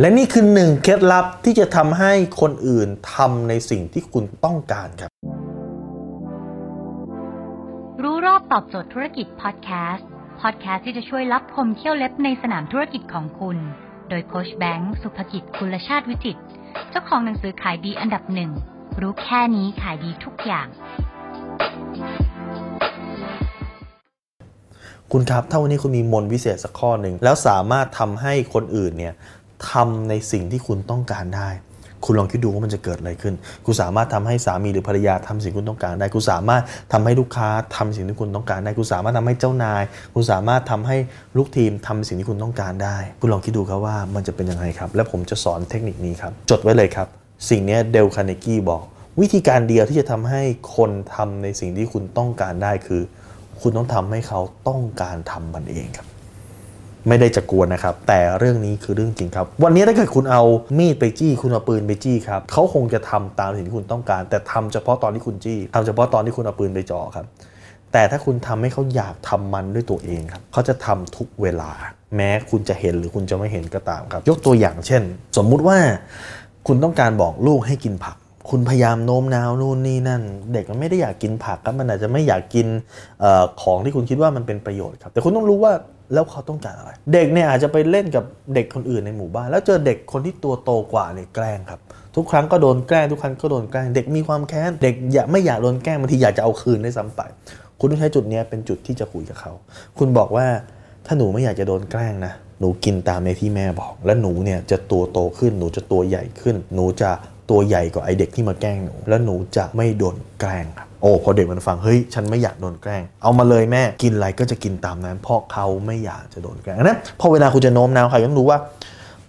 และนี่คือหนึ่งเคล็ดลับที่จะทำให้คนอื่นทำในสิ่งที่คุณต้องการครับรู้รอบตอบโจทย์ธุรกิจพอดแคสต์ที่จะช่วยรับคมเขี้ยวเล็บในสนามธุรกิจของคุณโดยโค้ชแบงค์สุภกิจกุลชาติวิจิตรเจ้าของหนังสือขายดีอันดับหนึ่งรู้แค่นี้ขายดีทุกอย่างคุณครับถ้าวันนี้คุณมีมนต์วิเศษสักข้อหนึ่งแล้วสามารถทำให้คนอื่นเนี่ยทำในสิ่งที่คุณต้องการได้คุณลองคิดดูว่ามันจะเกิดอะไรขึ้นคุณสามารถทำให้สามีหรือภรรยาทำสิ่งคุณต้องการได้คุณสามารถทำให้ลูกค้าทำสิ่งที่คุณต้องการได้คุณสามารถทำให้เจ้านายคุณสามารถทำให้ลูกทีมทำสิ่งที่คุณต้องการได้คุณลองคิดดูครับว่ามันจะเป็นยังไงครับและผมจะสอนเทคนิคนี้ครับจดไว้เลยครับสิ่งนี้เดลคาร์เนกีบอกวิธีการเดียวที่จะทำให้คนทำในสิ่งที่คุณต้องการได้คือคุณต้องทำให้เขาต้องการทำมันเองครับไม่ได้จะกลัวนะครับแต่เรื่องนี้คือเรื่องจริงครับวันนี้ถ้าเกิดคุณเอามีดไปจี้คุณเอาปืนไปจี้ครับเขาคงจะทำตามสิ่งที่คุณต้องการแต่ทำเฉพาะตอนที่คุณจี้ทำเฉพาะตอนที่คุณเอาปืนไปจ่อครับแต่ถ้าคุณทำให้เขาอยากทำมันด้วยตัวเองครับเขาจะทำทุกเวลาแม้คุณจะเห็นหรือคุณจะไม่เห็นก็ตามครับยกตัวอย่างเช่นสมมุติว่าคุณต้องการบอกลูกให้กินผักคุณพยายามโน้มน้าวนู่นนี่นั่นเด็กมันไม่ได้อยากกินผักครับมันอาจจะไม่อยากกินของที่คุณคิดว่ามันเป็นประโยชน์ครับแต่คุณต้องรู้ว่าแล้วเขาต้องการอะไรเด็กเนี่ยอาจจะไปเล่นกับเด็กคนอื่นในหมู่บ้านแล้วเจอเด็กคนที่ตัวโตกว่าเนี่ยแกล้งครับทุกครั้งก็โดนแกล้งทุกครั้งก็โดนแกล้งเด็กมีความแค้นเด็กอยากไม่อยากโดนแกล้งบางทีอยากจะเอาคืนได้ซ้ำไปคุณต้องใช้จุดนี้เป็นจุดที่จะคุยกับเขาคุณบอกว่าถ้าหนูไม่อยากจะโดนแกล้งนะหนูกินตามในที่แม่บอกและหนูเนี่ยจะตัวโตขึ้นหนูจะตัวใหญ่ขึ้นหนูจะตัวใหญ่กว่าไอเด็กที่มาแกล้งหนูแล้วหนูจะไม่โดนแกล้งครับโอ้พอเด็กมันฟังเฮ้ยฉันไม่อยากโดนแกล้งเอามาเลยแม่กินอะไรก็จะกินตามนั้นเพราะเขาไม่อยากจะโดนแกล้งนะพอเวลาคุณจะโน้มน้าวใครต้องรู้ว่า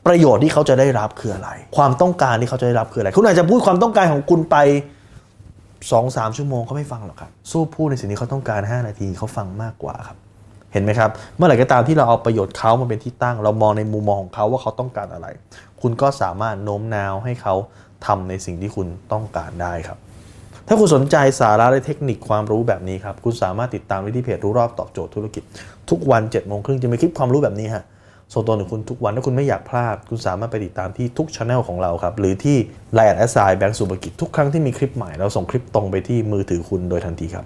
ประโยชน์ที่เขาจะได้รับคืออะไรความต้องการที่เขาจะได้รับคืออะไรคุณอาจจะพูดความต้องการของคุณไป 2-3 ชั่วโมงเขาไม่ฟังหรอกครับสู้พูดในสิ่งที่เขาต้องการ5 นาทีเขาฟังมากกว่าครับเห็นไหมครับเมื่อไหร่ก็ตามที่เราเอาประโยชน์เขามาเป็นที่ตั้งเรามองในมุมมองของเขาว่าเขาต้องการอะไรคุณก็สามารถโน้มน้าวให้เขาทำในสิ่งที่คุณต้องการได้ครับถ้าคุณสนใจสาระและเทคนิคความรู้แบบนี้ครับคุณสามารถติดตามได้ที่เพจรู้รอบตอบโจทย์ธุรกิจทุกวัน 7:30 จะมีคลิปความรู้แบบนี้ฮะส่งตรงถึงคุณทุกวันถ้าคุณไม่อยากพลาดคุณสามารถไปติดตามที่ทุก channel ของเราครับหรือที่ LINE@ แบงค์สุภกิจทุกครั้งที่มีคลิปใหม่เราส่งคลิปตรงไปที่มือถือคุณโดยทันทีครับ